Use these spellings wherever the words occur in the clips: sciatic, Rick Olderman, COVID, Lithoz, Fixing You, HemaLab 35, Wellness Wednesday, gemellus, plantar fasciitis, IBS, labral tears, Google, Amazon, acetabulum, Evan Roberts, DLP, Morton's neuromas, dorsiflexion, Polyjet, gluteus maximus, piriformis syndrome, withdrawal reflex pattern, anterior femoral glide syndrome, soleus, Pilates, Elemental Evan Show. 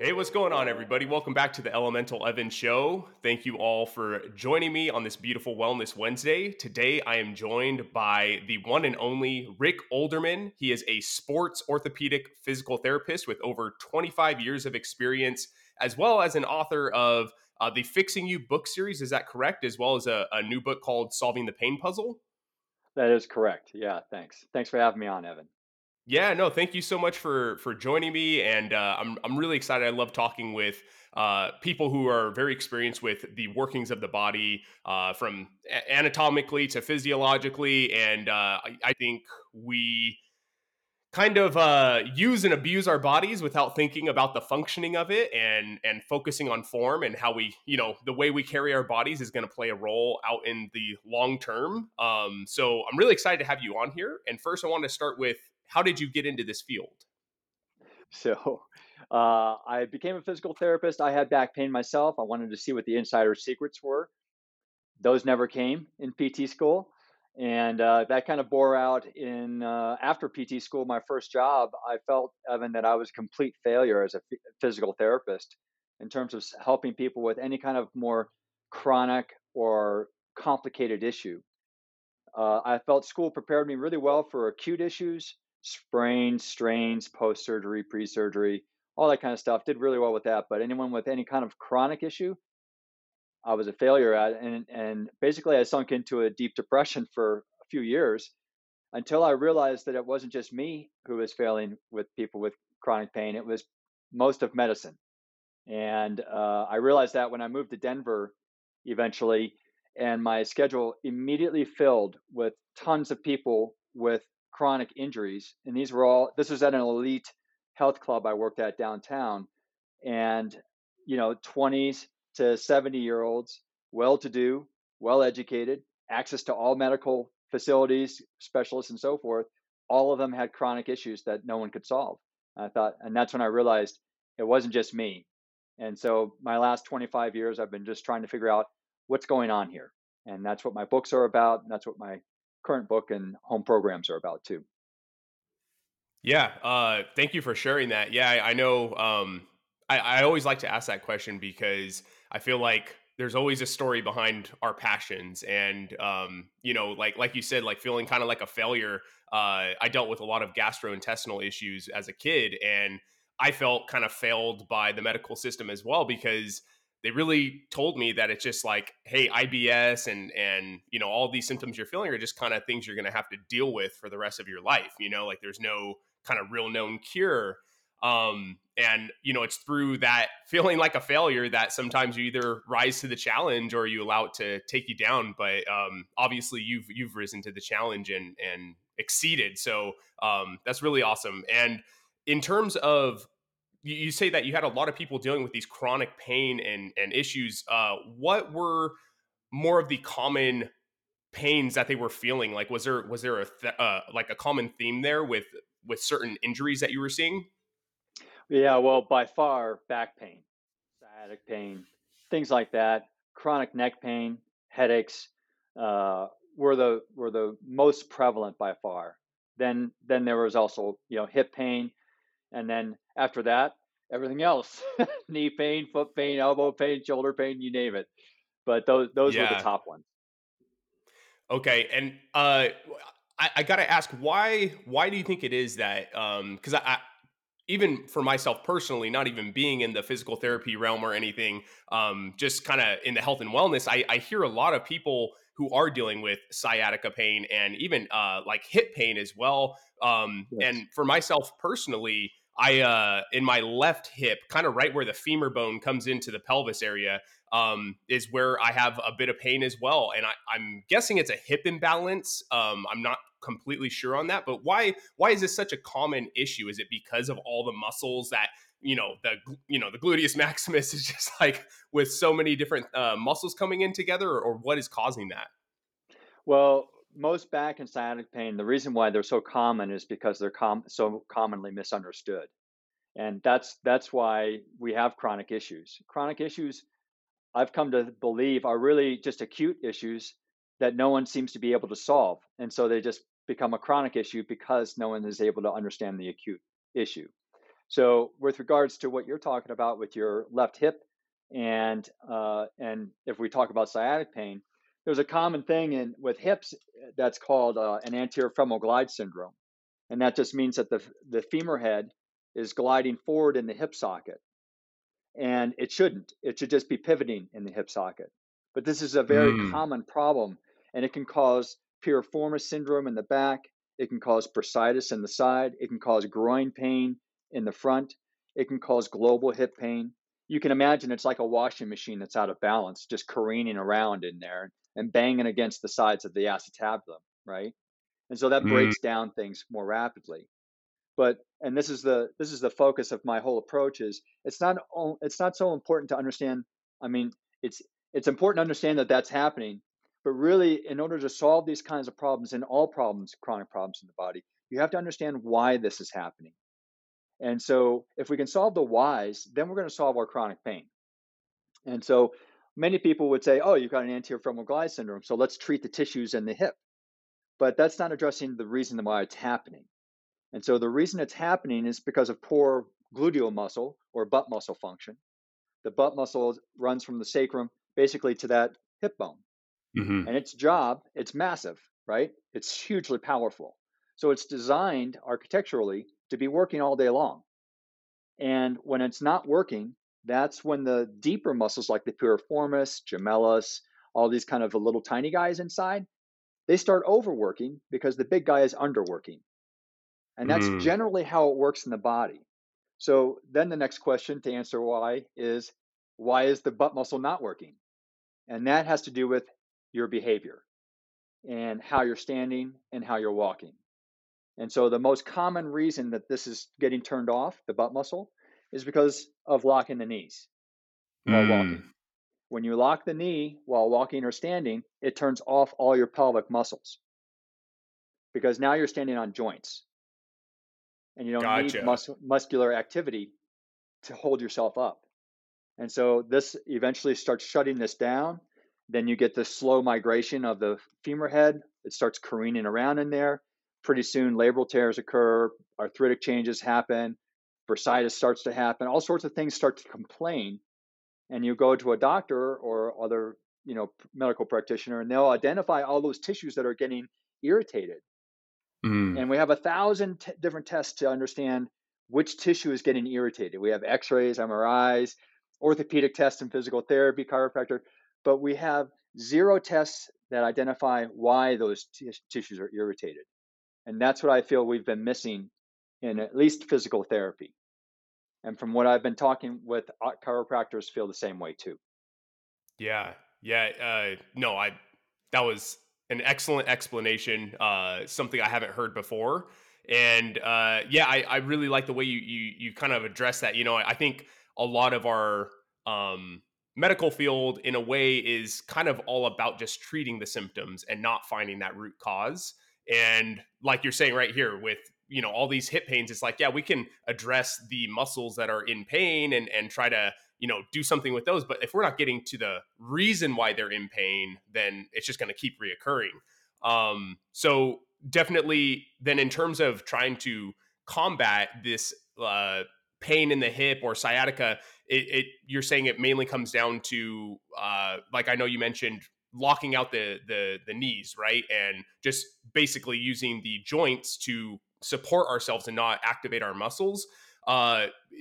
Hey, what's going on, everybody? Welcome back to the Elemental Evan Show. Thank you all for joining me on this beautiful Wellness Wednesday. Today, I am joined by the one and only Rick Olderman. He is a sports orthopedic physical therapist with over 25 years of experience, as well as an author of the Fixing You book series. Is that correct? As well as a new book called Solving the Pain Puzzle? That is correct. Yeah, thanks. Thanks for having me on, Evan. Yeah, no, thank you so much for joining me, and I'm really excited. I love talking with people who are very experienced with the workings of the body, from anatomically to physiologically, and I think we kind of use and abuse our bodies without thinking about the functioning of it, and focusing on form and how we, you know, the way we carry our bodies is going to play a role out in the long term. So I'm really excited to have you on here. And first, I want to start with, how did you get into this field? So I became a physical therapist. I had back pain myself. I wanted to see what the insider secrets were. Those never came in PT school. And that kind of bore out in after PT school, my first job. I felt, Evan, that I was a complete failure as a physical therapist in terms of helping people with any kind of more chronic or complicated issue. I felt school prepared me really well for acute issues. Sprains, strains, post-surgery, pre-surgery, all that kind of stuff. Did really well with that. But anyone with any kind of chronic issue, I was a failure at. And basically, I sunk into a deep depression for a few years until I realized that it wasn't just me who was failing with people with chronic pain. It was most of medicine. And I realized that when I moved to Denver eventually, and my schedule immediately filled with tons of people with chronic injuries. And these were all, this was at an elite health club I worked at downtown, and, you know, 20s to 70 year olds, well-to-do, well-educated, access to all medical facilities, specialists, and so forth. All of them had chronic issues that no one could solve. I thought, and that's when I realized it wasn't just me. And so my last 25 years, I've been just trying to figure out what's going on here. And that's what my books are about. And that's what my current book and home programs are about too. Yeah. Thank you for sharing that. Yeah. I know. I always like to ask that question because I feel like there's always a story behind our passions. And, you know, like you said, like feeling kind of like a failure. I dealt with a lot of gastrointestinal issues as a kid, and I felt kind of failed by the medical system as well, because they really told me that it's just like, hey, IBS and you know, all these symptoms you're feeling are just kind of things you're going to have to deal with for the rest of your life. You know, like there's no kind of real known cure. And, you know, it's through that feeling like a failure that sometimes you either rise to the challenge or you allow it to take you down. But obviously you've risen to the challenge and exceeded. So that's really awesome. And in terms of, you say that you had a lot of people dealing with these chronic pain and issues. What were more of the common pains that they were feeling? Like, was there a common theme there with certain injuries that you were seeing? Yeah, well, by far, back pain, sciatic pain, things like that, chronic neck pain, headaches were the most prevalent by far. Then there was also, you know, hip pain. And then after that, everything else, knee pain, foot pain, elbow pain, shoulder pain, you name it. But those were the top ones. Okay. And I got to ask, why do you think it is that, because I even for myself personally, not even being in the physical therapy realm or anything, just kind of in the health and wellness, I hear a lot of people who are dealing with sciatica pain and even like hip pain as well. Yes. And for myself personally, I in my left hip, kind of right where the femur bone comes into the pelvis area, is where I have a bit of pain as well. And I'm guessing it's a hip imbalance. I'm not completely sure on that, but why is this such a common issue? Is it because of all the muscles that, the gluteus maximus is just like with so many different muscles coming in together, or what is causing that? Well, most back and sciatic pain, the reason why they're so common is because they're so commonly misunderstood. And that's why we have chronic issues. Chronic issues, I've come to believe, are really just acute issues that no one seems to be able to solve. And so they just become a chronic issue because no one is able to understand the acute issue. So with regards to what you're talking about with your left hip, and if we talk about sciatic pain, there's a common thing with hips that's called an anterior femoral glide syndrome. And that just means that the femur head is gliding forward in the hip socket. And it shouldn't. It should just be pivoting in the hip socket. But this is a very common problem. And it can cause piriformis syndrome in the back. It can cause bursitis in the side. It can cause groin pain in the front. It can cause global hip pain. You can imagine it's like a washing machine that's out of balance, just careening around in there and banging against the sides of the acetabulum, right? And so that breaks down things more rapidly. But, and this is the focus of my whole approach, is it's not so important to understand. I mean, it's important to understand that that's happening, but really in order to solve these kinds of problems and all problems, chronic problems in the body, you have to understand why this is happening. And so if we can solve the whys, then we're going to solve our chronic pain. And so many people would say, oh, you've got an anterior femoral glide syndrome, so let's treat the tissues in the hip. But that's not addressing the reason why it's happening. And so the reason it's happening is because of poor gluteal muscle or butt muscle function. The butt muscle runs from the sacrum basically to that hip bone. Mm-hmm. And its job, it's massive, right? It's hugely powerful. So it's designed architecturally to be working all day long. And when it's not working, that's when the deeper muscles like the piriformis, gemellus, all these kind of the little tiny guys inside, they start overworking because the big guy is underworking. And that's generally how it works in the body. So then the next question to answer why is the butt muscle not working? And that has to do with your behavior and how you're standing and how you're walking. And so the most common reason that this is getting turned off, the butt muscle, is because of locking the knees while walking. When you lock the knee while walking or standing, it turns off all your pelvic muscles because now you're standing on joints and you don't need muscular activity to hold yourself up. And so this eventually starts shutting this down. Then you get this slow migration of the femur head. It starts careening around in there. Pretty soon, labral tears occur, arthritic changes happen, bursitis starts to happen, all sorts of things start to complain. And you go to a doctor or other, medical practitioner, and they'll identify all those tissues that are getting irritated. And we have 1,000 different tests to understand which tissue is getting irritated. We have x-rays, MRIs, orthopedic tests in physical therapy, chiropractor, but we have zero tests that identify why those tissues are irritated. And that's what I feel we've been missing in at least physical therapy. And from what I've been talking with, chiropractors feel the same way too. Yeah. Yeah. That was an excellent explanation. Something I haven't heard before. And I really like the way you kind of address that. I think a lot of our medical field in a way is kind of all about just treating the symptoms and not finding that root cause. And like you're saying right here with, all these hip pains, it's like, yeah, we can address the muscles that are in pain and try to, do something with those. But if we're not getting to the reason why they're in pain, then it's just going to keep reoccurring. So definitely then in terms of trying to combat this pain in the hip or sciatica, you're saying it mainly comes down to, like I know you mentioned, locking out the knees, right? And just basically using the joints to support ourselves and not activate our muscles.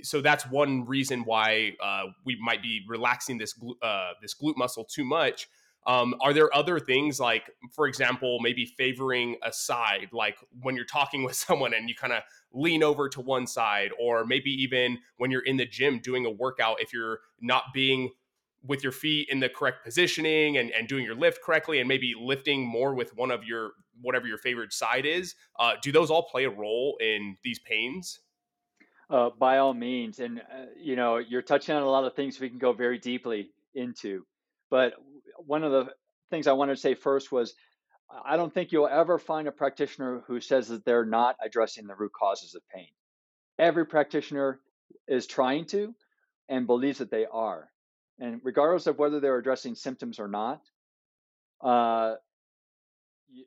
So that's one reason why we might be relaxing this glute muscle too much. Are there other things like, for example, maybe favoring a side, like when you're talking with someone and you kind of lean over to one side, or maybe even when you're in the gym doing a workout, if you're not being with your feet in the correct positioning and doing your lift correctly and maybe lifting more with one of whatever your favorite side is, do those all play a role in these pains? By all means. And, you're touching on a lot of things we can go very deeply into. But one of the things I wanted to say first was, I don't think you'll ever find a practitioner who says that they're not addressing the root causes of pain. Every practitioner is trying to and believes that they are. And regardless of whether they're addressing symptoms or not,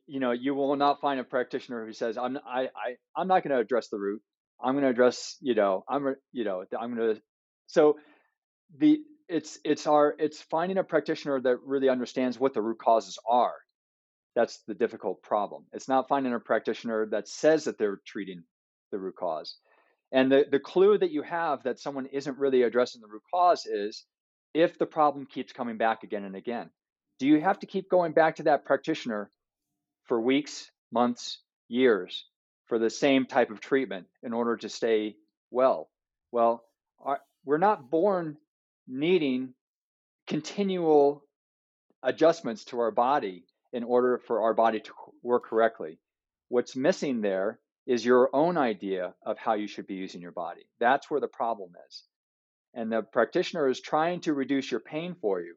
you will not find a practitioner who says, I'm not going to address the root. I'm going to address, it's finding a practitioner that really understands what the root causes are. That's the difficult problem. It's not finding a practitioner that says that they're treating the root cause. And the clue that you have that someone isn't really addressing the root cause is if the problem keeps coming back again and again. Do you have to keep going back to that practitioner for weeks, months, years for the same type of treatment in order to stay well? Well, we're not born needing continual adjustments to our body in order for our body to work correctly. What's missing there is your own idea of how you should be using your body. That's where the problem is. And the practitioner is trying to reduce your pain for you.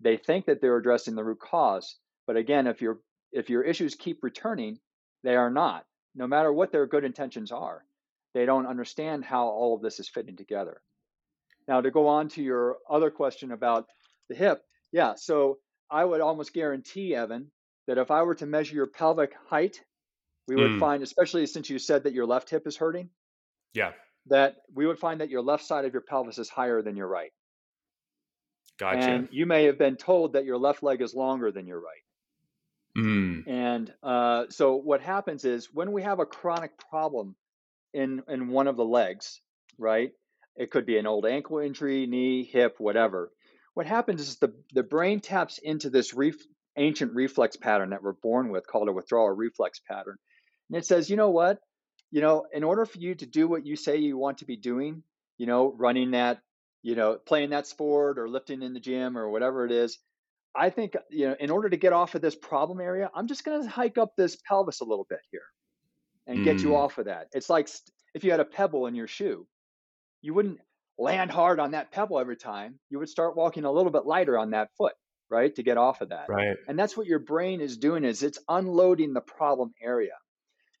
They think that they're addressing the root cause, but again, if your issues keep returning, they are not. No matter what their good intentions are, they don't understand how all of this is fitting together. Now, to go on to your other question about the hip, yeah, so I would almost guarantee, Evan, that if I were to measure your pelvic height, we would find, especially since you said that your left hip is hurting, yeah, that we would find that your left side of your pelvis is higher than your right. Gotcha. And you may have been told that your left leg is longer than your right. And so what happens is when we have a chronic problem in one of the legs, right? It could be an old ankle injury, knee, hip, whatever. What happens is the brain taps into this ancient reflex pattern that we're born with called a withdrawal reflex pattern. And it says, you know what? You know, in order for you to do what you say you want to be doing, you know, running that, you know, playing that sport or lifting in the gym or whatever it is, I think, you know, in order to get off of this problem area, I'm just going to hike up this pelvis a little bit here and get you off of that. It's like if you had a pebble in your shoe. You wouldn't land hard on that pebble every time. You would start walking a little bit lighter on that foot, right? To get off of that. Right. And that's what your brain is doing is it's unloading the problem area.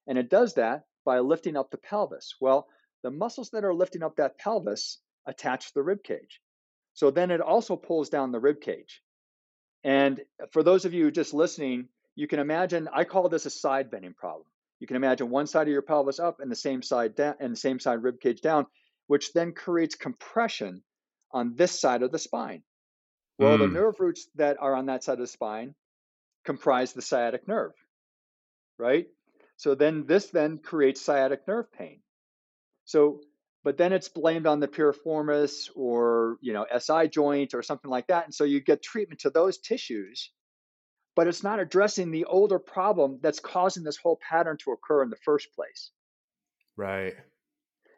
And it does that by lifting up the pelvis. Well, the muscles that are lifting up that pelvis attach to the rib cage. So then it also pulls down the rib cage. And for those of you just listening, you can imagine, I call this a side bending problem. You can imagine one side of your pelvis up and the same side down and the same side rib cage down, which then creates compression on this side of the spine. Well, the nerve roots that are on that side of the spine comprise the sciatic nerve, right? So then this then creates sciatic nerve pain. So, but then it's blamed on the piriformis or, you know, SI joint or something like that. And so you get treatment to those tissues, but it's not addressing the older problem that's causing this whole pattern to occur in the first place. Right.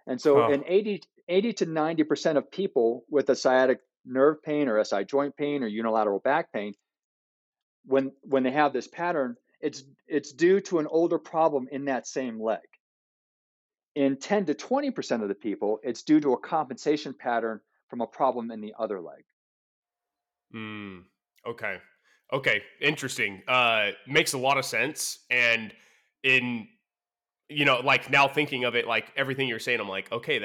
And so in 80 to 90% of people with a sciatic nerve pain or SI joint pain or unilateral back pain, when they have this pattern, it's due to an older problem in that same leg. In 10 to 20% of the people, it's due to a compensation pattern from a problem in the other leg. Okay. Interesting. Makes a lot of sense. And in... you know, like now thinking of it, like everything you're saying, I'm like, okay,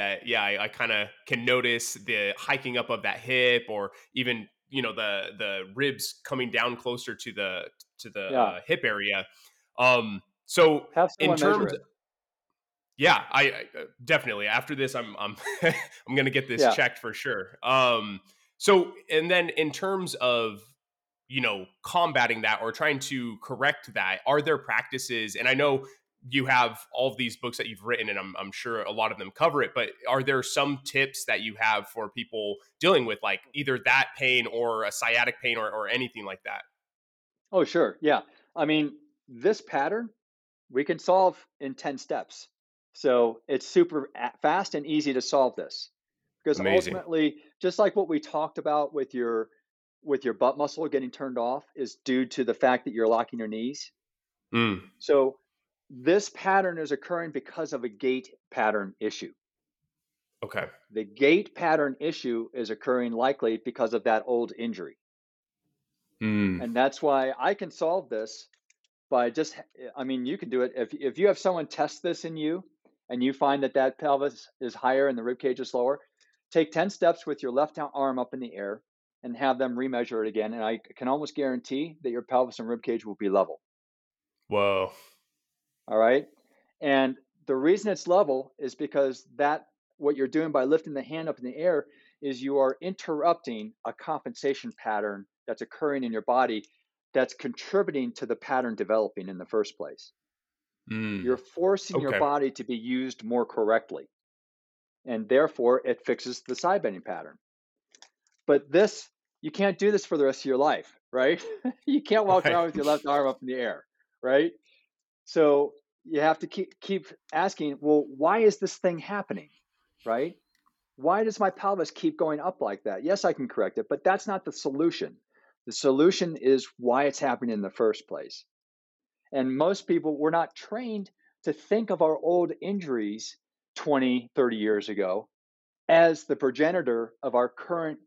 I kind of can notice the hiking up of that hip or even, you know, the ribs coming down closer to the hip area. So in terms of, I definitely after this, I'm I'm going to get this checked for sure. So, and then in terms of, you know, combating that or trying to correct that, are there practices? And I know you have all of these books that you've written, and I'm sure a lot of them cover it, but are there some tips that you have for people dealing with like either that pain or a sciatic pain or anything like that? Oh, sure. Yeah. I mean, this pattern we can solve in 10 steps. So it's super fast and easy to solve this because ultimately, just like what we talked about with your butt muscle getting turned off is due to the fact that you're locking your knees. So this pattern is occurring because of a gait pattern issue. Okay. The gait pattern issue is occurring likely because of that old injury. And that's why I can solve this by just, I mean, you can do it. If you have someone test this in you and you find that pelvis is higher and the rib cage is lower, take 10 steps with your left arm up in the air and have them remeasure it again. And I can almost guarantee that your pelvis and rib cage will be level. Whoa. All right. And The reason it's level is because that what you're doing by lifting the hand up in the air is you are interrupting a compensation pattern that's occurring in your body that's contributing to the pattern developing in the first place. You're forcing your body to be used more correctly, and therefore it fixes the side bending pattern. But this, you can't do this for the rest of your life, right? You can't walk around with your left arm up in the air, right? So you have to keep asking, well, why is this thing happening, right? Why does my pelvis keep going up like that? Yes, I can correct it, but that's not the solution. The solution is why it's happening in the first place. And most people were not trained to think of our old injuries 20, 30 years ago as the progenitor of our current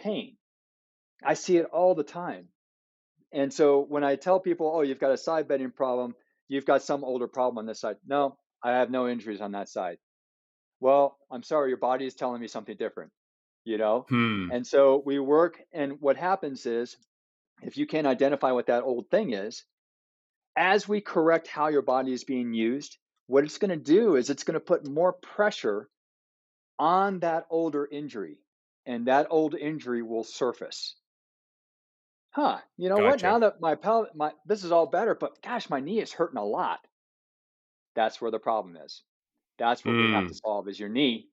pain. I see it all the time. And so when I tell people, oh, you've got a side bending problem, you've got some older problem on this side. No, I have no injuries on that side. Well, I'm sorry, your body is telling me something different, you know? And so we work, and what happens is if you can't identify what that old thing is, as we correct how your body is being used, what it's going to do is it's going to put more pressure on that older injury, and that old injury will surface. You know what? Now that my pelvis, this is all better, but gosh, my knee is hurting a lot. That's where the problem is. That's what we have to solve is your knee.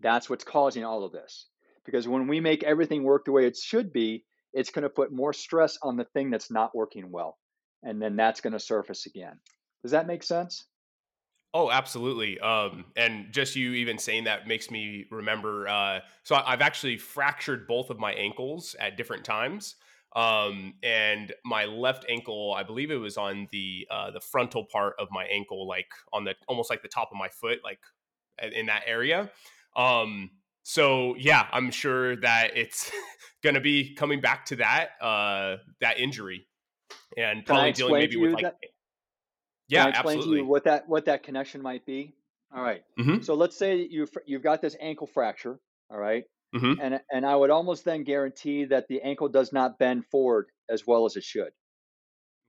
That's what's causing all of this. Because when we make everything work the way it should be, it's going to put more stress on the thing that's not working well. And then that's going to surface again. Does that make sense? Oh, absolutely. And just you even saying that makes me remember. So I've actually fractured both of my ankles at different times. And my left ankle, I believe it was on the frontal part of my ankle, like on the, almost like the top of my foot, like in that area. So yeah, I'm sure that it's going to be coming back to that, that injury. And probably dealing maybe with like, yeah, absolutely. Can I explain to you what that connection might be? All right. So let's say that you've got this ankle fracture. All right. And I would almost then guarantee that the ankle does not bend forward as well as it should.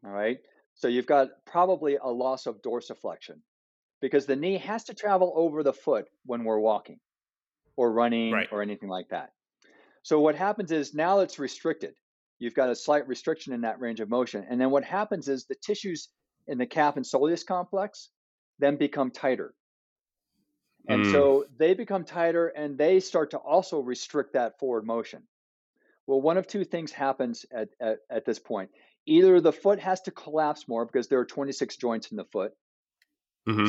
All right. So you've got probably a loss of dorsiflexion because the knee has to travel over the foot when we're walking or running or anything like that. So what happens is now it's restricted. You've got a slight restriction in that range of motion. And then what happens is the tissues in the calf and soleus complex then become tighter. And so they become tighter and they start to also restrict that forward motion. Well, one of two things happens at this point. Either the foot has to collapse more because there are 26 joints in the foot.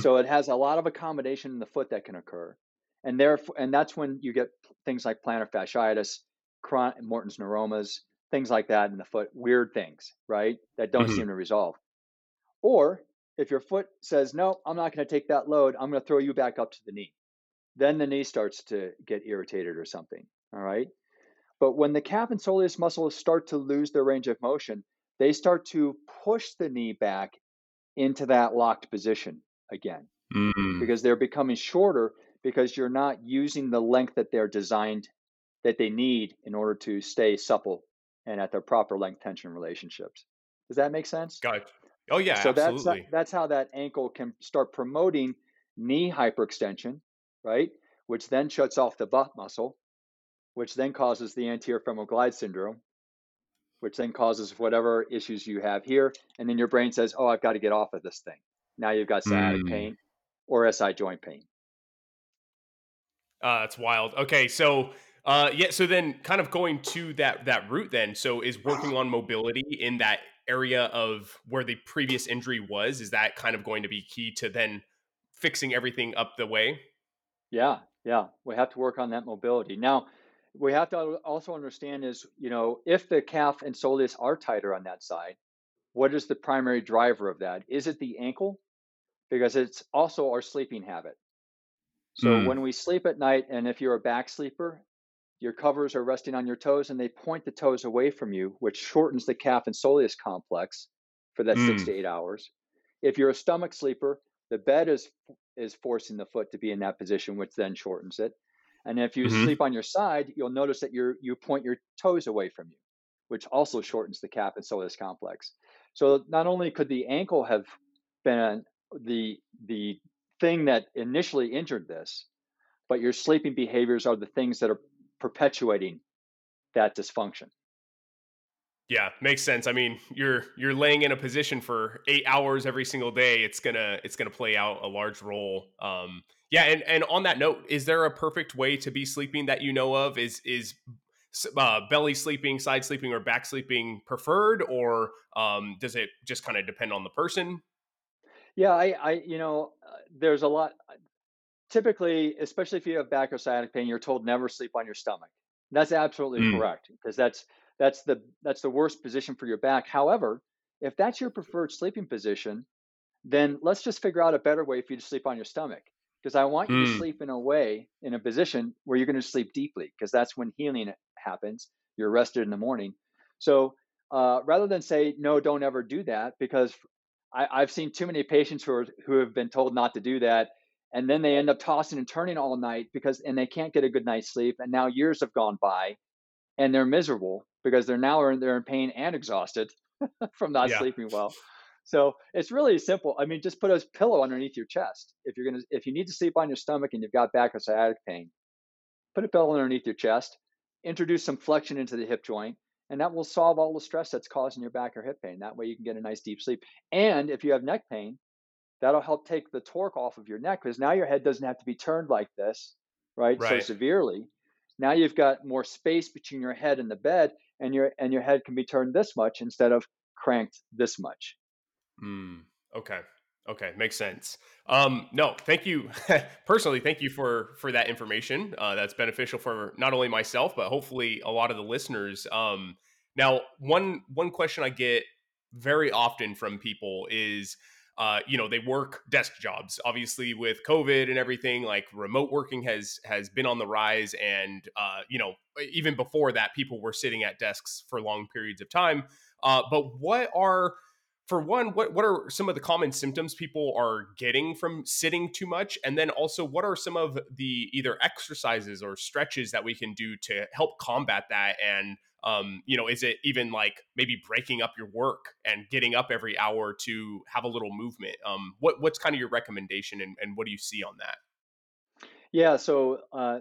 So it has a lot of accommodation in the foot that can occur. And therefore, and that's when you get things like plantar fasciitis, Morton's neuromas, things like that in the foot, weird things, right? That don't seem to resolve. Or if your foot says, no, I'm not going to take that load. I'm going to throw you back up to the knee. Then the knee starts to get irritated or something. All right. But when the calf and soleus muscles start to lose their range of motion, they start to push the knee back into that locked position again, because they're becoming shorter because you're not using the length that they're designed, that they need in order to stay supple and at their proper length tension relationships. Does that make sense? Got it. Oh yeah, so absolutely. That's how that ankle can start promoting knee hyperextension, right? Which then shuts off the butt muscle, which then causes the anterior femoral glide syndrome, which then causes whatever issues you have here. And then your brain says, oh, I've got to get off of this thing. Now you've got sciatic pain or SI joint pain. That's wild. Okay, so... So then kind of going to that root then, so is working on mobility in that area of where the previous injury was, is that kind of going to be key to then fixing everything up the way? Yeah. We have to work on that mobility. Now, we have to also understand is, you know, if the calf and soleus are tighter on that side, what is the primary driver of that? Is it the ankle? Because it's also our sleeping habit. So when we sleep at night, and if you're a back sleeper, your covers are resting on your toes and they point the toes away from you, which shortens the calf and soleus complex for that 6 to 8 hours. If you're a stomach sleeper, the bed is forcing the foot to be in that position, which then shortens it. And if you sleep on your side, you'll notice that you point your toes away from you, which also shortens the calf and soleus complex. So not only could the ankle have been the thing that initially injured this, but your sleeping behaviors are the things that are perpetuating that dysfunction. Yeah, makes sense. I mean, you're laying in a position for 8 hours every single day. It's gonna play out a large role. Yeah, and on that note, is there a perfect way to be sleeping that you know of? Is belly sleeping, side sleeping, or back sleeping preferred, or does it just kind of depend on the person? Yeah, I there's a lot. Typically, especially if you have back or sciatic pain, you're told never sleep on your stomach. That's absolutely correct, because that's the worst position for your back. However, if that's your preferred sleeping position, then let's just figure out a better way for you to sleep on your stomach, because I want you to sleep in a position where you're going to sleep deeply, because that's when healing happens. You're rested in the morning. So rather than say, no, don't ever do that, because I've seen too many patients who have been told not to do that, and then they end up tossing and turning all night because they can't get a good night's sleep. And now years have gone by and they're miserable, because they're in pain and exhausted from not sleeping well. So it's really simple. I mean, just put a pillow underneath your chest. If you need to sleep on your stomach and you've got back or sciatic pain, put a pillow underneath your chest, introduce some flexion into the hip joint, and that will solve all the stress that's causing your back or hip pain. That way you can get a nice deep sleep. And if you have neck pain, that'll help take the torque off of your neck, because now your head doesn't have to be turned like this, right? So severely. Now you've got more space between your head and the bed, and your head can be turned this much instead of cranked this much. Okay. Makes sense. No, thank you. Personally, thank you for that information. That's beneficial for not only myself, but hopefully a lot of the listeners. Now, one question I get very often from people is, they work desk jobs. Obviously, with COVID and everything, like remote working has been on the rise. And, even before that, people were sitting at desks for long periods of time. But what are some of the common symptoms people are getting from sitting too much? And then also, what are some of the either exercises or stretches that we can do to help combat that? And, is it even like maybe breaking up your work and getting up every hour to have a little movement? What's kind of your recommendation, and what do you see on that? Yeah, so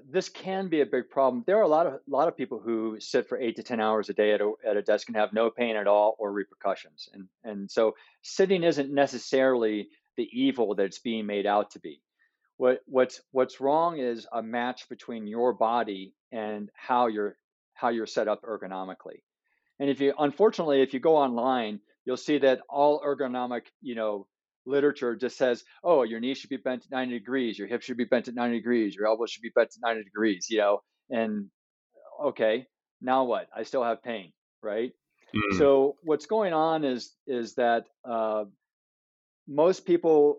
this can be a big problem. There are a lot of people who sit for 8 to 10 hours a day at a desk and have no pain at all or repercussions. And so sitting isn't necessarily the evil that it's being made out to be. What's wrong is a match between your body and how you're set up ergonomically. And if you go online, you'll see that all ergonomic, literature just says, oh, your knee should be bent at 90 degrees, your hip should be bent at 90 degrees, your elbow should be bent at 90 degrees, and okay, now what? I still have pain, right? Mm-hmm. So what's going on is that most people,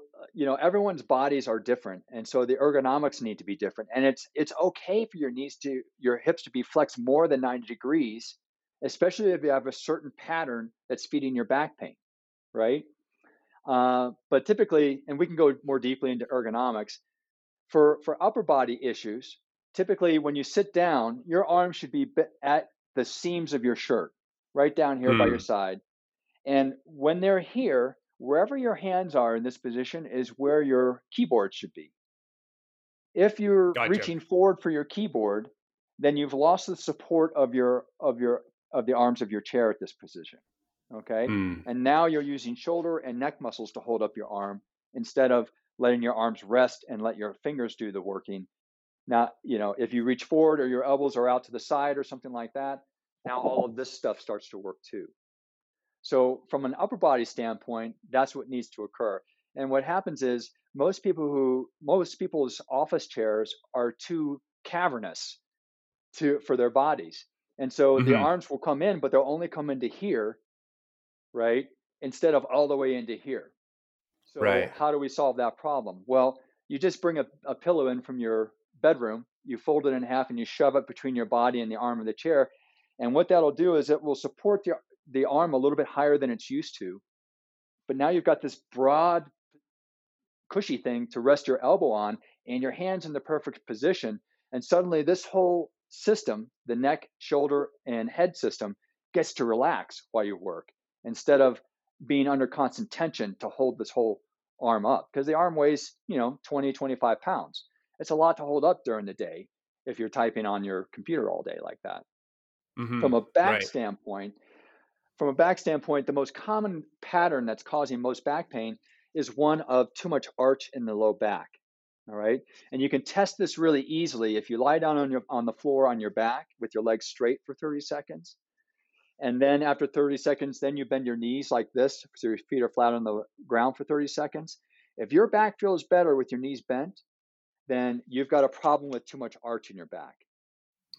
everyone's bodies are different. And so the ergonomics need to be different. And it's okay for your hips to be flexed more than 90 degrees, especially if you have a certain pattern that's feeding your back pain, right? But typically, and we can go more deeply into ergonomics, for upper body issues, typically when you sit down, your arms should be at the seams of your shirt, right down here by your side. And when they're here, wherever your hands are in this position is where your keyboard should be. If you're reaching forward for your keyboard, then you've lost the support of the arms of your chair at this position. Okay. And now you're using shoulder and neck muscles to hold up your arm instead of letting your arms rest and let your fingers do the working. Now, if you reach forward or your elbows are out to the side or something like that, now all of this stuff starts to work too. So from an upper body standpoint, that's what needs to occur. And what happens is most people's office chairs are too cavernous for their bodies. And so the arms will come in, but they'll only come into here, right? Instead of all the way into here. So How do we solve that problem? Well, you just bring a pillow in from your bedroom, you fold it in half and you shove it between your body and the arm of the chair. And what that'll do is it will support the arm a little bit higher than it's used to. But now you've got this broad, cushy thing to rest your elbow on and your hand's in the perfect position. And suddenly this whole system, the neck, shoulder, and head system, gets to relax while you work, instead of being under constant tension to hold this whole arm up, because the arm weighs, 20, 25 pounds. It's a lot to hold up during the day if you're typing on your computer all day like that. Mm-hmm. From a back standpoint, the most common pattern that's causing most back pain is one of too much arch in the low back. All right. And you can test this really easily if you lie down on the floor on your back with your legs straight for 30 seconds. And then after 30 seconds, then you bend your knees like this, because your feet are flat on the ground for 30 seconds. If your back feels better with your knees bent, then you've got a problem with too much arch in your back.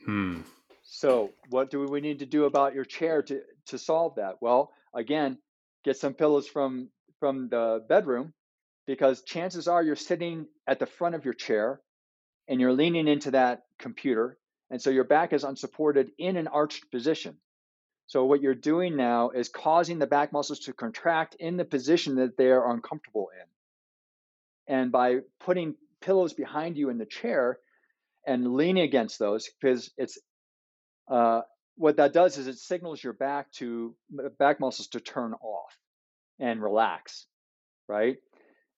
Hmm. So what do we need to do about your chair to solve that? Well, again, get some pillows from the bedroom, because chances are you're sitting at the front of your chair and you're leaning into that computer. And so your back is unsupported in an arched position. So what you're doing now is causing the back muscles to contract in the position that they are uncomfortable in. And by putting pillows behind you in the chair and leaning against those, because it's what that does is it signals your back muscles to turn off and relax, right?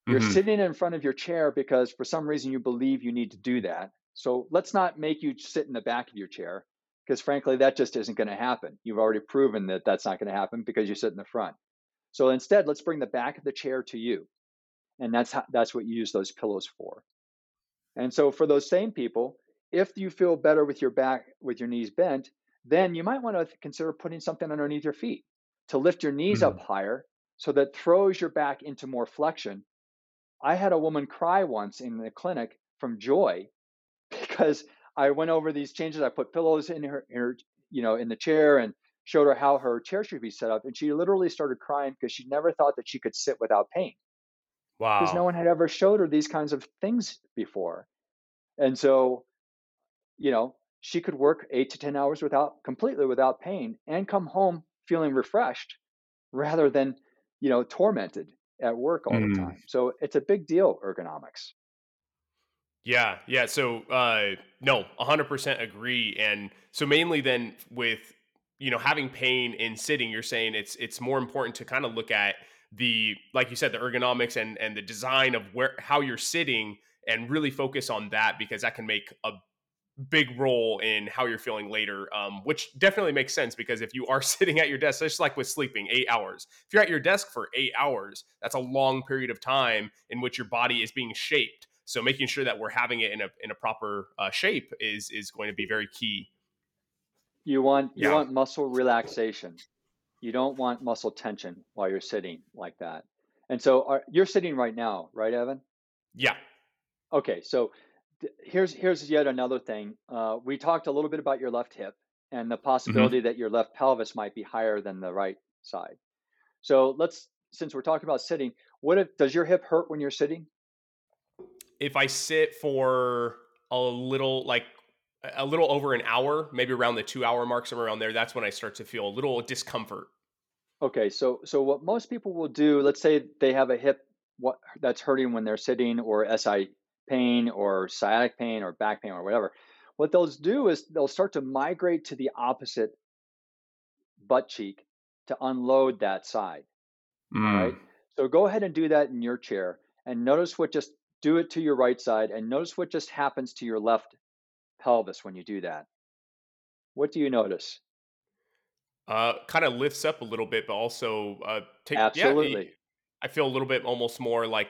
Mm-hmm. You're sitting in front of your chair because for some reason you believe you need to do that. So let's not make you sit in the back of your chair, because frankly, that just isn't going to happen. You've already proven that that's not going to happen because you sit in the front. So instead, let's bring the back of the chair to you. And that's what you use those pillows for. And so for those same people, if you feel better with your back, with your knees bent, then you might want to consider putting something underneath your feet to lift your knees up higher, so that throws your back into more flexion. I had a woman cry once in the clinic from joy, because I went over these changes. I put pillows in the chair and showed her how her chair should be set up. And she literally started crying because she never thought that she could sit without pain. Wow. Because no one had ever showed her these kinds of things before. And so, she could work 8 to 10 hours completely without pain and come home feeling refreshed rather than, tormented at work all the time. So it's a big deal, ergonomics. Yeah. Yeah. So, no, 100% agree. And so mainly then with, having pain in sitting, you're saying it's more important to kind of look at the, like you said, the ergonomics and the design of how you're sitting, and really focus on that, because that can make a big role in how you're feeling later, which definitely makes sense, because if you are sitting at your desk, it's like with sleeping, 8 hours. If you're at your desk for 8 hours, that's a long period of time in which your body is being shaped. So making sure that we're having it in a proper shape is going to be very key. You want muscle relaxation. You don't want muscle tension while you're sitting like that. And so you're sitting right now, right, Evan? Yeah. Okay. So here's yet another thing. We talked a little bit about your left hip and the possibility that your left pelvis might be higher than the right side. So since we're talking about sitting, does your hip hurt when you're sitting? If I sit for a little over an hour, maybe around the 2 hour mark, somewhere around there, that's when I start to feel a little discomfort. Okay. So what most people will do, let's say they have a hip that's hurting when they're sitting, or SI pain or sciatic pain or back pain or whatever. What they'll do is they'll start to migrate to the opposite butt cheek to unload that side. All right. So go ahead and do that in your chair, and do it to your right side, and notice what just happens to your left pelvis when you do that. What do you notice? Kind of lifts up a little bit, but also absolutely. Yeah, I feel a little bit almost more like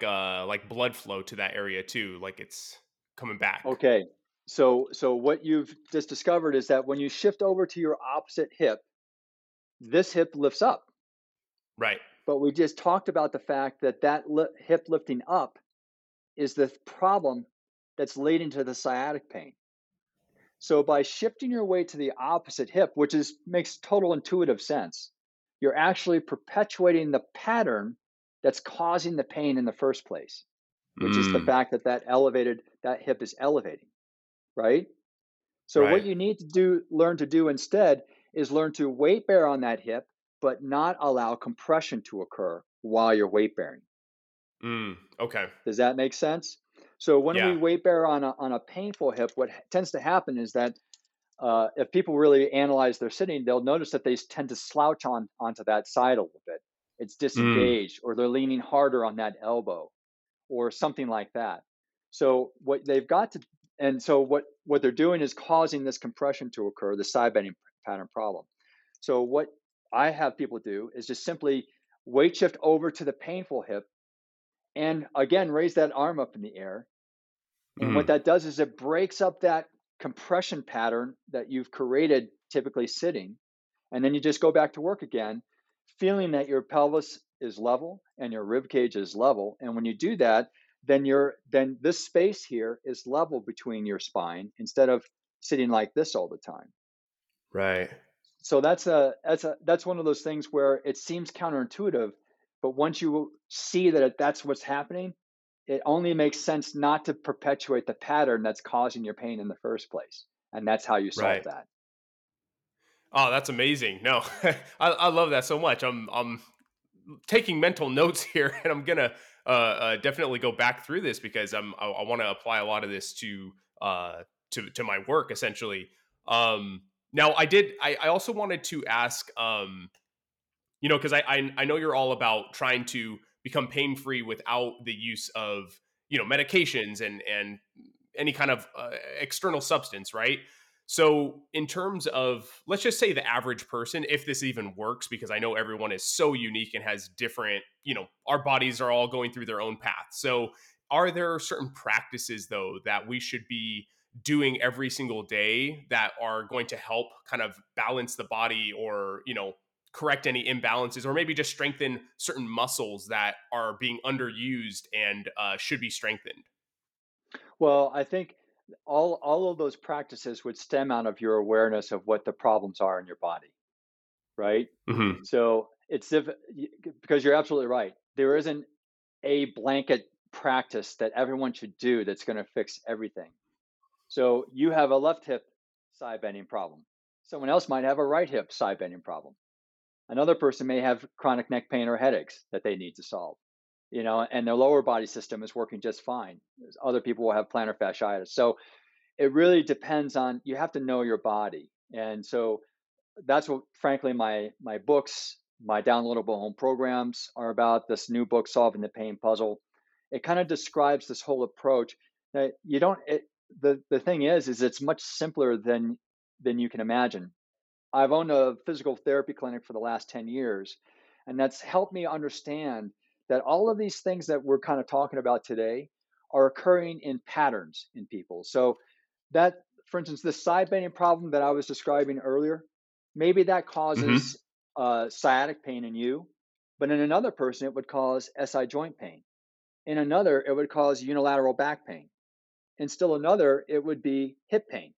blood flow to that area too, like it's coming back. Okay, so what you've just discovered is that when you shift over to your opposite hip, this hip lifts up. Right. But we just talked about the fact that hip lifting up is the problem that's leading to the sciatic pain. So by shifting your weight to the opposite hip, which makes total intuitive sense, you're actually perpetuating the pattern that's causing the pain in the first place, which is the fact that hip is elevating, right? So What you need to learn to do instead is learn to weight bear on that hip, but not allow compression to occur while you're weight bearing. Okay. Does that make sense? So when we weight bear on a painful hip, what tends to happen is that if people really analyze their sitting, they'll notice that they tend to slouch onto that side a little bit. It's disengaged, or they're leaning harder on that elbow or something like that. So what they've got to, and so what they're doing is causing this compression to occur, the side bending pattern problem. So what I have people do is just simply weight shift over to the painful hip and again, raise that arm up in the air. And what that does is it breaks up that compression pattern that you've created typically sitting. And then you just go back to work again, feeling that your pelvis is level and your rib cage is level. And when you do that, then this space here is level between your spine instead of sitting like this all the time. Right. So that's one of those things where it seems counterintuitive, but once you see that that's what's happening, it only makes sense not to perpetuate the pattern that's causing your pain in the first place. And that's how you solve that. Oh, that's amazing. No, I love that so much. I'm taking mental notes here, and I'm going to definitely go back through this because I want to apply a lot of this to my work essentially. Now I also wanted to ask, because I know you're all about trying to become pain-free without the use of, medications and any kind of external substance, right? So in terms of, let's just say the average person, if this even works, because I know everyone is so unique and has different, our bodies are all going through their own path. So are there certain practices though, that we should be doing every single day that are going to help kind of balance the body or, correct any imbalances, or maybe just strengthen certain muscles that are being underused and should be strengthened? Well, I think all of those practices would stem out of your awareness of what the problems are in your body, right? Mm-hmm. So because you're absolutely right. There isn't a blanket practice that everyone should do that's going to fix everything. So you have a left hip side bending problem. Someone else might have a right hip side bending problem. Another person may have chronic neck pain or headaches that they need to solve, and their lower body system is working just fine. Other people will have plantar fasciitis. So it really depends on, you have to know your body. And so that's what, frankly, my books, my downloadable home programs are about. This new book, Solving the Pain Puzzle, it kind of describes this whole approach. That you don't, the thing is it's much simpler than you can imagine. I've owned a physical therapy clinic for the last 10 years, and that's helped me understand that all of these things that we're kind of talking about today are occurring in patterns in people. So that, for instance, this side bending problem that I was describing earlier, maybe that causes sciatic pain in you, but in another person, it would cause SI joint pain. In another, it would cause unilateral back pain. In still another, it would be hip pain.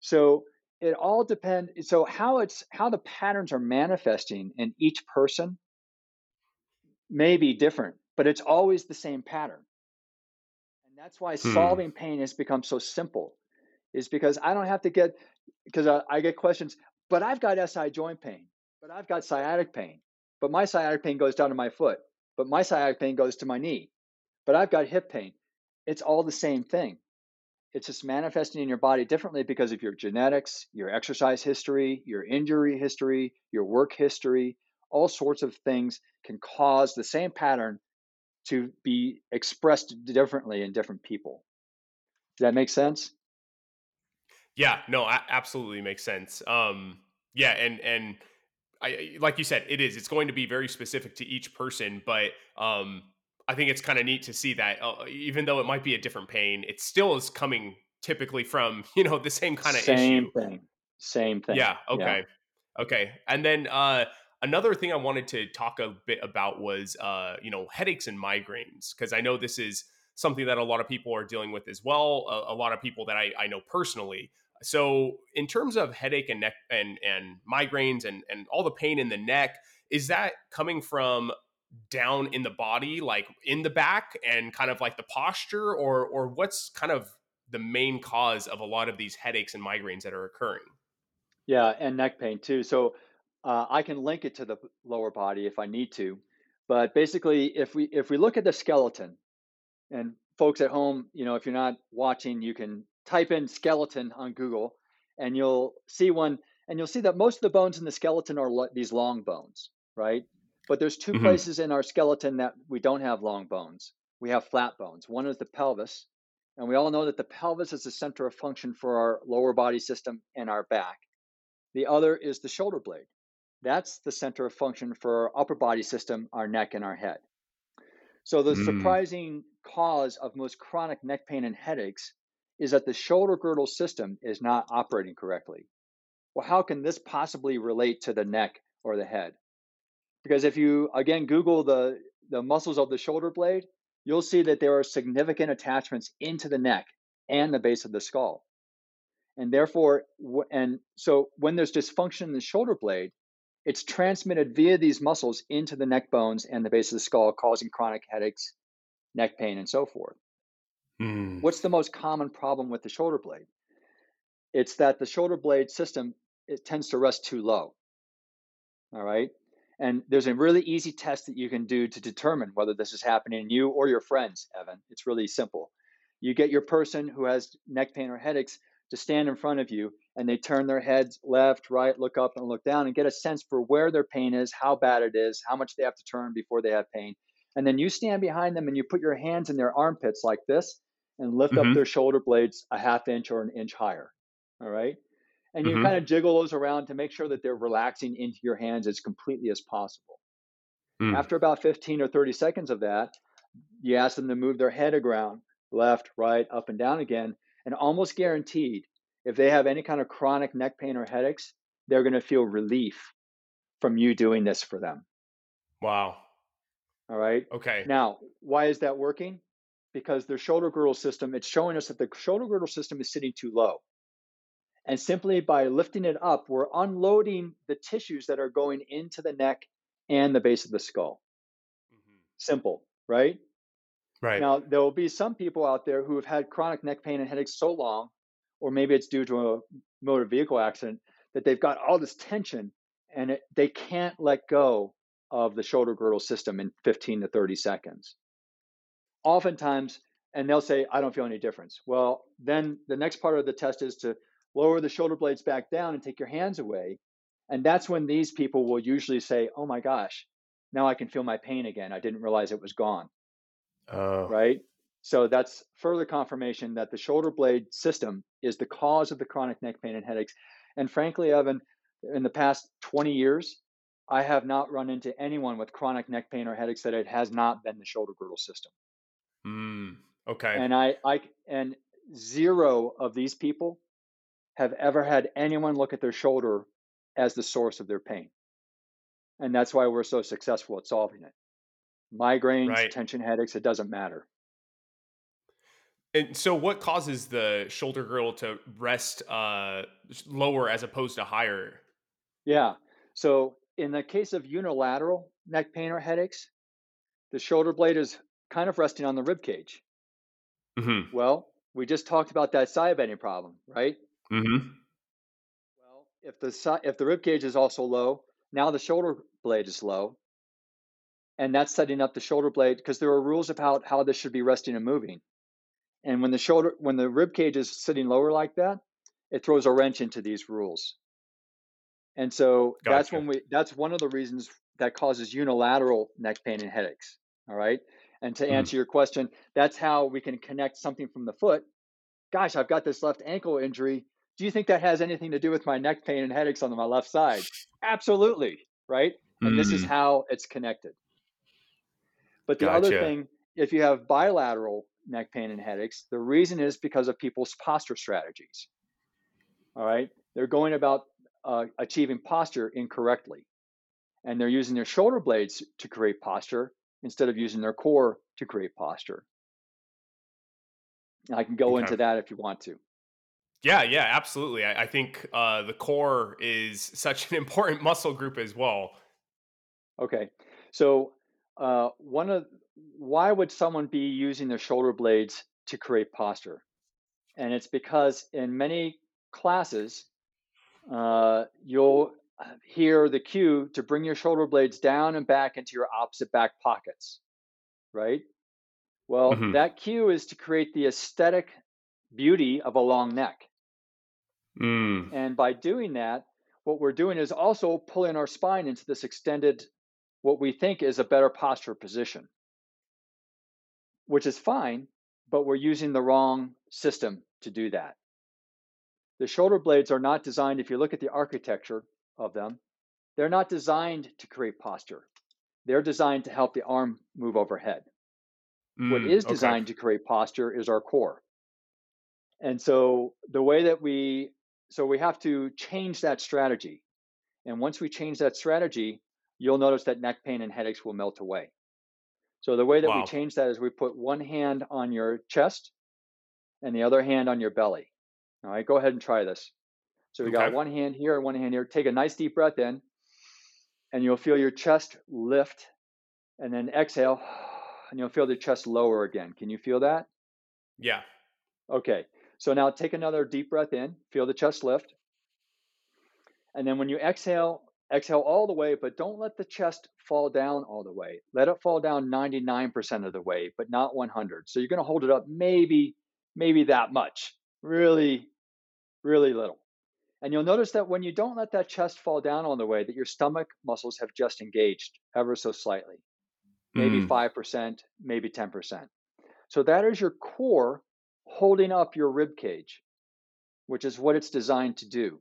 So it all depends. So how the patterns are manifesting in each person may be different, but it's always the same pattern. And that's why solving pain has become so simple, is because I don't have to get, because I get questions, but I've got SI joint pain, but I've got sciatic pain, but my sciatic pain goes down to my foot, but my sciatic pain goes to my knee, but I've got hip pain. It's all the same thing. It's just manifesting in your body differently because of your genetics, your exercise history, your injury history, your work history. All sorts of things can cause the same pattern to be expressed differently in different people. Does that make sense? Yeah, no, absolutely makes sense. And I, like you said, it's going to be very specific to each person, but I think it's kind of neat to see that even though it might be a different pain, it still is coming typically from, the same kind of issue. Same thing. Yeah. Okay. Yeah. Okay. And then another thing I wanted to talk a bit about was, headaches and migraines, because I know this is something that a lot of people are dealing with as well. A lot of people that I know personally. So in terms of headache and neck and migraines and all the pain in the neck, is that coming from down in the body, like in the back and kind of like the posture, or what's kind of the main cause of a lot of these headaches and migraines that are occurring? Yeah. And neck pain too. So I can link it to the lower body if I need to, but basically if we look at the skeleton, and folks at home, if you're not watching, you can type in skeleton on Google and you'll see one, and you'll see that most of the bones in the skeleton are these long bones, right? But there's two places in our skeleton that we don't have long bones. we have flat bones. One is the pelvis, and we all know that the pelvis is the center of function for our lower body system and our back. The other is the shoulder blade. That's the center of function for our upper body system, our neck, and our head. So the surprising cause of most chronic neck pain and headaches is that the shoulder girdle system is not operating correctly. Well, how can this possibly relate to the neck or the head? Because if you, again, Google the muscles of the shoulder blade, you'll see that there are significant attachments into the neck and the base of the skull. And therefore, and so when there's dysfunction in the shoulder blade, it's transmitted via these muscles into the neck bones and the base of the skull, causing chronic headaches, neck pain, and so forth. What's the most common problem with the shoulder blade? It's that the shoulder blade system, it tends to rest too low. All right. And there's a really easy test that you can do to determine whether this is happening in you or your friends, Evan. It's really simple. You get your person who has neck pain or headaches to stand in front of you, and they turn their heads left, right, look up and look down, and get a sense for where their pain is, how bad it is, how much they have to turn before they have pain. And then you stand behind them and you put your hands in their armpits like this and lift up their shoulder blades a half inch or an inch higher. All right. And you kind of jiggle those around to make sure that they're relaxing into your hands as completely as possible. After about 15 or 30 seconds of that, you ask them to move their head around, left, right, up and down again. And almost guaranteed, if they have any kind of chronic neck pain or headaches, they're going to feel relief from you doing this for them. Wow. All right. Okay. Now, why is that working? Because their shoulder girdle system, it's showing us that the shoulder girdle system is sitting too low. And simply by lifting it up, we're unloading the tissues that are going into the neck and the base of the skull. Simple, right? Right. Now, there will be some people out there who have had chronic neck pain and headaches so long, or maybe it's due to a motor vehicle accident, that they've got all this tension and they can't let go of the shoulder girdle system in 15 to 30 seconds. Oftentimes, and they'll say, I don't feel any difference. Well, then the next part of the test is to lower the shoulder blades back down and take your hands away. And that's when these people will usually say, oh my gosh, now I can feel my pain again. I didn't realize it was gone. Oh. Right? So that's further confirmation that the shoulder blade system is the cause of the chronic neck pain and headaches. And frankly, Evan, in the past 20 years, I have not run into anyone with chronic neck pain or headaches that it has not been the shoulder girdle system. Okay. And I zero of these people have ever had anyone look at their shoulder as the source of their pain. And that's why we're so successful at solving it. Migraines, right. Tension headaches, it doesn't matter. And so what causes the shoulder girdle to rest lower as opposed to higher? Yeah. So in the case of unilateral neck pain or headaches, the shoulder blade is kind of resting on the rib cage. Well, we just talked about that side bending problem, right? Well, if the rib cage is also low, now the shoulder blade is low, and that's setting up the shoulder blade because there are rules about how this should be resting and moving. And when the rib cage is sitting lower like that, it throws a wrench into these rules. And so that's one of the reasons that causes unilateral neck pain and headaches. All right. And to answer your question, that's how we can connect something from the foot. Gosh, I've got this left ankle injury. Do you think that has anything to do with my neck pain and headaches on my left side? Absolutely. Right. And this is how it's connected. But the other thing, if you have bilateral neck pain and headaches, the reason is because of people's posture strategies. All right. They're going about achieving posture incorrectly. And they're using their shoulder blades to create posture instead of using their core to create posture. I can go into that if you want to. Yeah, absolutely. I think the core is such an important muscle group as well. Okay. So why would someone be using their shoulder blades to create posture? And it's because in many classes, you'll hear the cue to bring your shoulder blades down and back into your opposite back pockets, right? Well, that cue is to create the aesthetic beauty of a long neck. And by doing that, what we're doing is also pulling our spine into this extended, what we think is a better posture position. which is fine, but we're using the wrong system to do that. The shoulder blades are not designed, if you look at the architecture of them, they're not designed to create posture. They're designed to help the arm move overhead. What is designed to create posture is our core. And so the way that we have to change that strategy. And once we change that strategy, you'll notice that neck pain and headaches will melt away. So the way that we change that is we put one hand on your chest and the other hand on your belly. All right, go ahead and try this. So we got one hand here and one hand here. Take a nice deep breath in and you'll feel your chest lift, and then exhale and you'll feel the chest lower again. Can you feel that? Yeah. Okay. So now take another deep breath in, feel the chest lift. And then when you exhale, exhale all the way, but don't let the chest fall down all the way. Let it fall down 99% of the way, but not 100. So you're going to hold it up maybe that much, really, really little. And you'll notice that when you don't let that chest fall down all the way, that your stomach muscles have just engaged ever so slightly, maybe 5%, maybe 10%. So that is your core holding up your rib cage, which is what it's designed to do.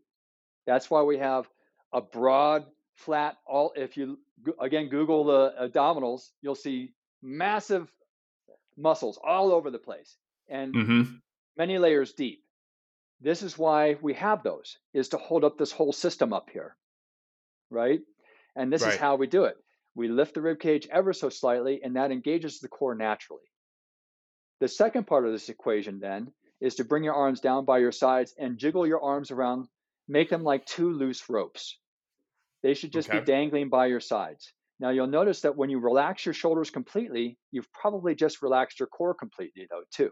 That's why we have a broad, flat, if you again Google the abdominals, you'll see massive muscles all over the place and many layers deep. This is why we have those, is to hold up this whole system up here, right? And this is how we do it. We lift the rib cage ever so slightly, and that engages the core naturally. The second part of this equation then is to bring your arms down by your sides and jiggle your arms around, make them like two loose ropes. They should just be dangling by your sides. Now you'll notice that when you relax your shoulders completely, you've probably just relaxed your core completely though too.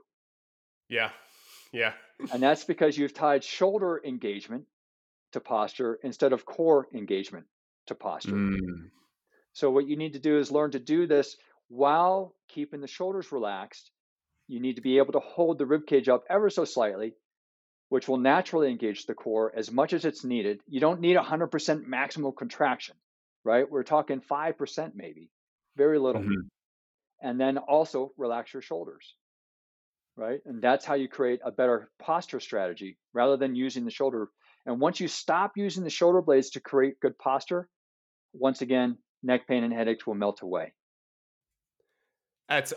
Yeah, yeah. And that's because you've tied shoulder engagement to posture instead of core engagement to posture. So what you need to do is learn to do this while keeping the shoulders relaxed. You need to be able to hold the ribcage up ever so slightly, which will naturally engage the core as much as it's needed. You don't need 100% maximal contraction, right? We're talking 5% maybe, very little. And then also relax your shoulders, right? And that's how you create a better posture strategy rather than using the shoulder. And once you stop using the shoulder blades to create good posture, once again, neck pain and headaches will melt away. That's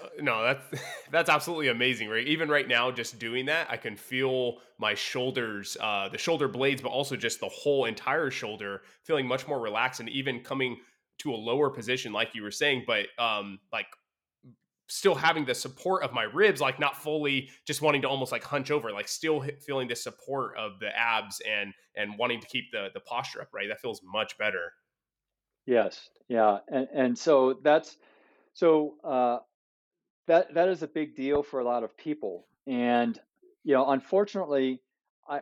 absolutely amazing, right? Even right now, just doing that, I can feel my shoulders, the shoulder blades, but also just the whole entire shoulder feeling much more relaxed and even coming to a lower position, like you were saying, but like still having the support of my ribs, like not fully just wanting to almost like hunch over, like still feeling the support of the abs and wanting to keep the posture up, right? That feels much better. Yes. Yeah. And so that's, that is a big deal for a lot of people. And, you know, unfortunately, I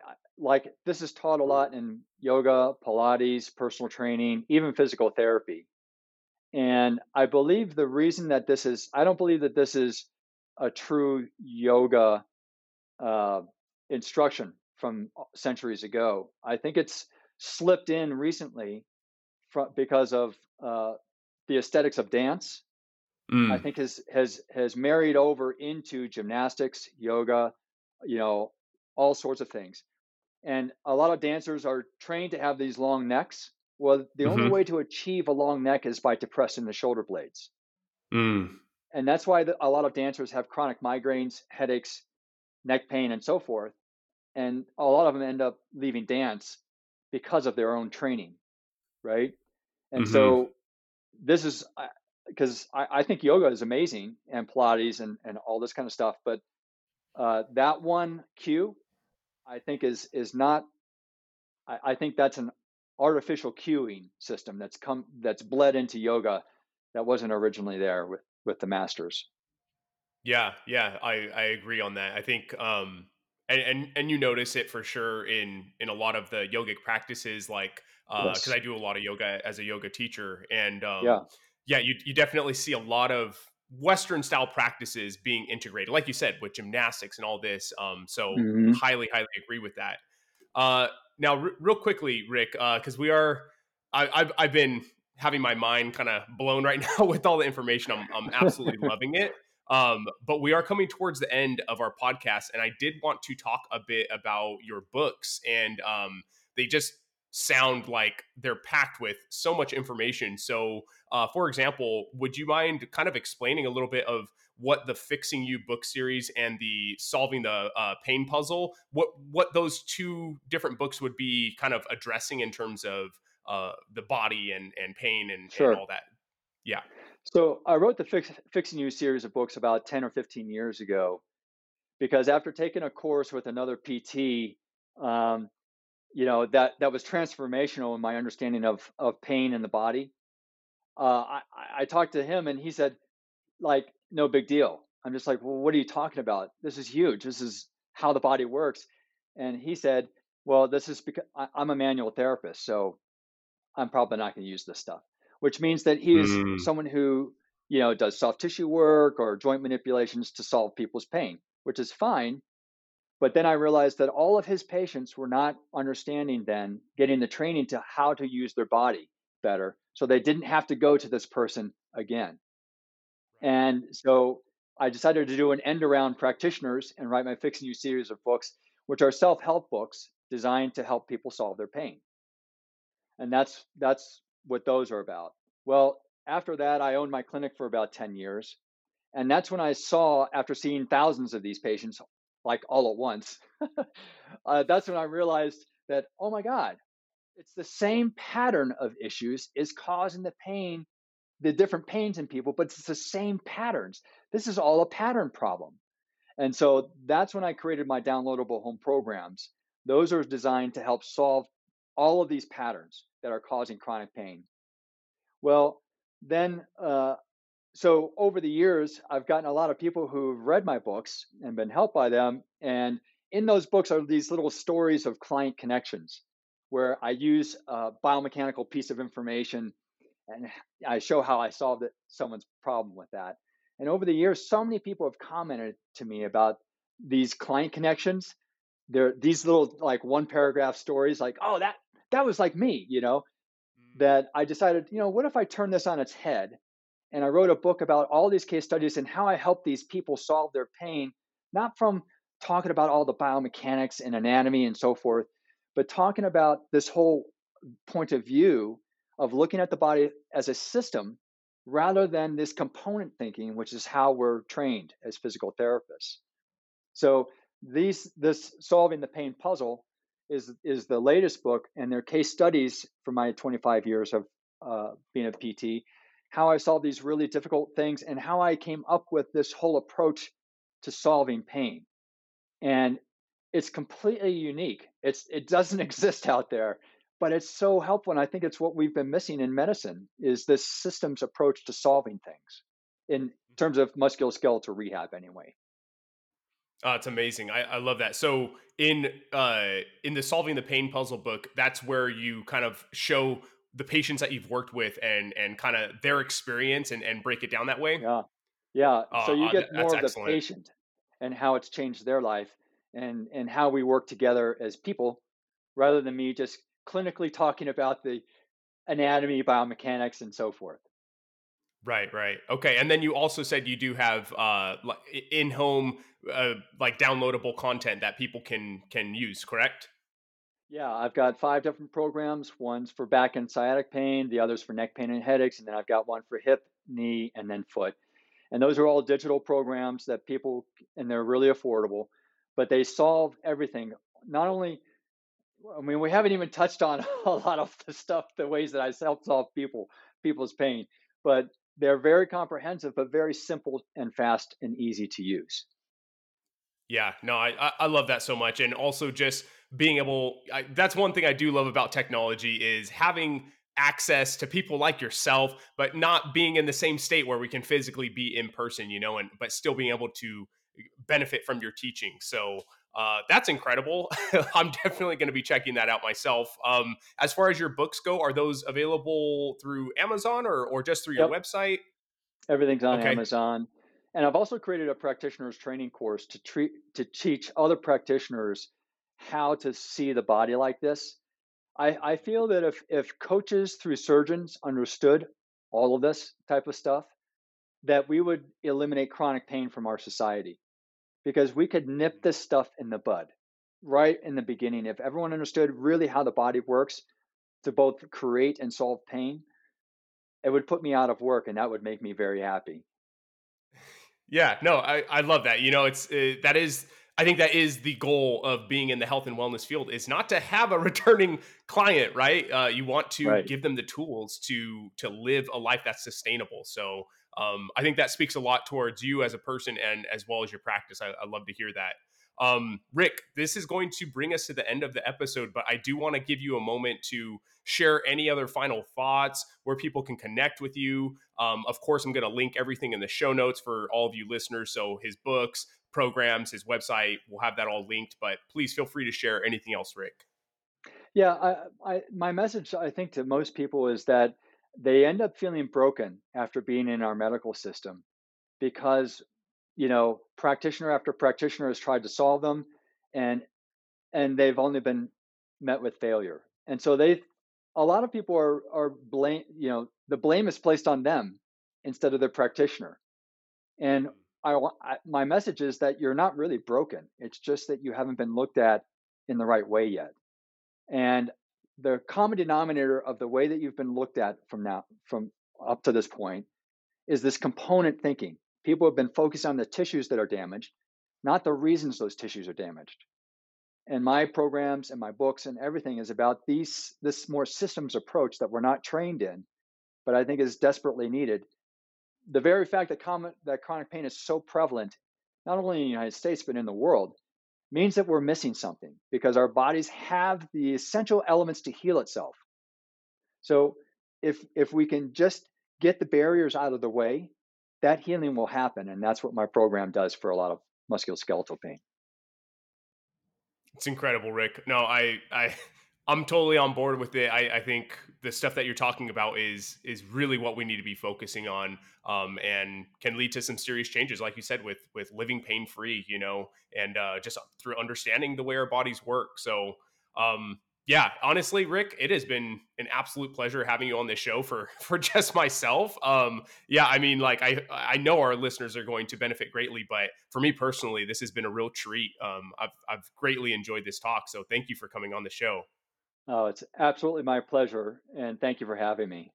this is taught a lot in yoga, Pilates, personal training, even physical therapy. And I believe the reason that this is, I don't believe that this is a true yoga instruction from centuries ago. I think it's slipped in recently because of the aesthetics of dance. I think has married over into gymnastics, yoga, you know, all sorts of things. And a lot of dancers are trained to have these long necks. Well, the only way to achieve a long neck is by depressing the shoulder blades. And that's why a lot of dancers have chronic migraines, headaches, neck pain, and so forth. And a lot of them end up leaving dance because of their own training, right? And so this is... Because I think yoga is amazing and Pilates and all this kind of stuff. But that one cue, I think is not, I think that's an artificial cueing system that's bled into yoga that wasn't originally there with the masters. Yeah, I agree on that. I think and you notice it for sure in a lot of the yogic practices, like because I do a lot of yoga as a yoga teacher, and yeah, you definitely see a lot of Western style practices being integrated, like you said, with gymnastics and all this. So highly agree with that. Now, real quickly, Rick, because I've been having my mind kind of blown right now with all the information. I'm absolutely loving it. But we are coming towards the end of our podcast, and I did want to talk a bit about your books, and they just sound like they're packed with so much information. So, for example, would you mind kind of explaining a little bit of what the Fixing You book series and the Solving the Pain Puzzle, what those two different books would be kind of addressing in terms of the body and pain and, sure. and all that? Yeah. So I wrote the Fixing You series of books about 10 or 15 years ago, because after taking a course with another PT, that was transformational in my understanding of pain in the body. I talked to him and he said, like, no big deal. I'm just like, well, what are you talking about? This is huge. This is how the body works. And he said, well, this is because I'm a manual therapist, so I'm probably not going to use this stuff. Which means that he is someone who, does soft tissue work or joint manipulations to solve people's pain, which is fine. But then I realized that all of his patients were not understanding then, getting the training to how to use their body better. So they didn't have to go to this person again. And so I decided to do an end around practitioners and write my Fixing You series of books, which are self-help books designed to help people solve their pain. And that's what those are about. Well, after that, I owned my clinic for about 10 years. And that's when I saw, after seeing thousands of these patients, like all at once, that's when I realized that, oh my God, it's the same pattern of issues is causing the pain, the different pains in people, but it's the same patterns. This is all a pattern problem. And so that's when I created my downloadable home programs. Those are designed to help solve all of these patterns that are causing chronic pain. Well, then, so over the years, I've gotten a lot of people who've read my books and been helped by them. And in those books are these little stories of client connections, where I use a biomechanical piece of information and I show how I solved it, someone's problem with that. And over the years, so many people have commented to me about these client connections. They're these little like one paragraph stories, like, oh, that was like me, that I decided, what if I turn this on its head? And I wrote a book about all these case studies and how I help these people solve their pain, not from talking about all the biomechanics and anatomy and so forth, but talking about this whole point of view of looking at the body as a system rather than this component thinking, which is how we're trained as physical therapists. So this Solving the Pain Puzzle is the latest book, and they're case studies from my 25 years of being a PT, how I solved these really difficult things and how I came up with this whole approach to solving pain. And it's completely unique. It doesn't exist out there, but it's so helpful. And I think it's what we've been missing in medicine is this systems approach to solving things in terms of musculoskeletal rehab anyway. It's amazing. I love that. So in the Solving the Pain Puzzle book, that's where you kind of show the patients that you've worked with and kind of their experience and break it down that way. Yeah. Yeah. So you get more of the patient and how it's changed their life and how we work together as people, rather than me just clinically talking about the anatomy, biomechanics, and so forth. Right. Okay. And then you also said you do have in-home like downloadable content that people can use, correct? Yeah, I've got 5 different programs. One's for back and sciatic pain, the other's for neck pain and headaches, and then I've got one for hip, knee, and then foot. And those are all digital programs that people, and they're really affordable, but they solve everything. Not only, we haven't even touched on a lot of the stuff, the ways that I self-solve people's pain. But they're very comprehensive, but very simple and fast and easy to use. Yeah, no, I love that so much. And also just being able, that's one thing I do love about technology is having access to people like yourself, but not being in the same state where we can physically be in person, but still being able to benefit from your teaching. So that's incredible. I'm definitely going to be checking that out myself. As far as your books go, are those available through Amazon or just through your website? Everything's on Amazon. And I've also created a practitioner's training course to teach other practitioners how to see the body like this. I feel that if coaches through surgeons understood all of this type of stuff, that we would eliminate chronic pain from our society, because we could nip this stuff in the bud right in the beginning. If everyone understood really how the body works to both create and solve pain, it would put me out of work, and that would make me very happy. Yeah, no, I love that. You know, I think that is the goal of being in the health and wellness field, is not to have a returning client, right? You want to give them the tools to live a life that's sustainable. So I think that speaks a lot towards you as a person and as well as your practice. I love to hear that. Rick, this is going to bring us to the end of the episode, but I do want to give you a moment to share any other final thoughts, where people can connect with you. Of course, I'm going to link everything in the show notes for all of you listeners. So his books, programs, his website, we'll have that all linked, but please feel free to share anything else, Rick. Yeah. My message, I think, to most people is that they end up feeling broken after being in our medical system, because practitioner after practitioner has tried to solve them, and they've only been met with failure. And so a lot of people are blame, the blame is placed on them instead of the practitioner. And my message is that you're not really broken. It's just that you haven't been looked at in the right way yet. And the common denominator of the way that you've been looked at from up to this point is this component thinking. People have been focused on the tissues that are damaged, not the reasons those tissues are damaged. And my programs and my books and everything is about this more systems approach that we're not trained in, but I think is desperately needed. The very fact that chronic pain is so prevalent, not only in the United States, but in the world, means that we're missing something, because our bodies have the essential elements to heal itself. So if we can just get the barriers out of the way, that healing will happen. And that's what my program does for a lot of musculoskeletal pain. It's incredible, Rick. No, I'm totally on board with it. I think the stuff that you're talking about is really what we need to be focusing on, and can lead to some serious changes, like you said, with living pain free, and just through understanding the way our bodies work. So, yeah, honestly, Rick, it has been an absolute pleasure having you on this show for just myself. Yeah, I mean, like I know our listeners are going to benefit greatly, but for me personally, this has been a real treat. I've greatly enjoyed this talk, so thank you for coming on the show. Oh, it's absolutely my pleasure, and thank you for having me.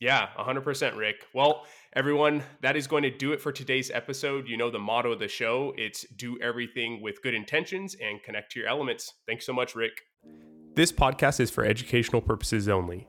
Yeah, 100%, Rick. Well, everyone, that is going to do it for today's episode. You know the motto of the show, it's do everything with good intentions and connect to your elements. Thanks so much, Rick. This podcast is for educational purposes only.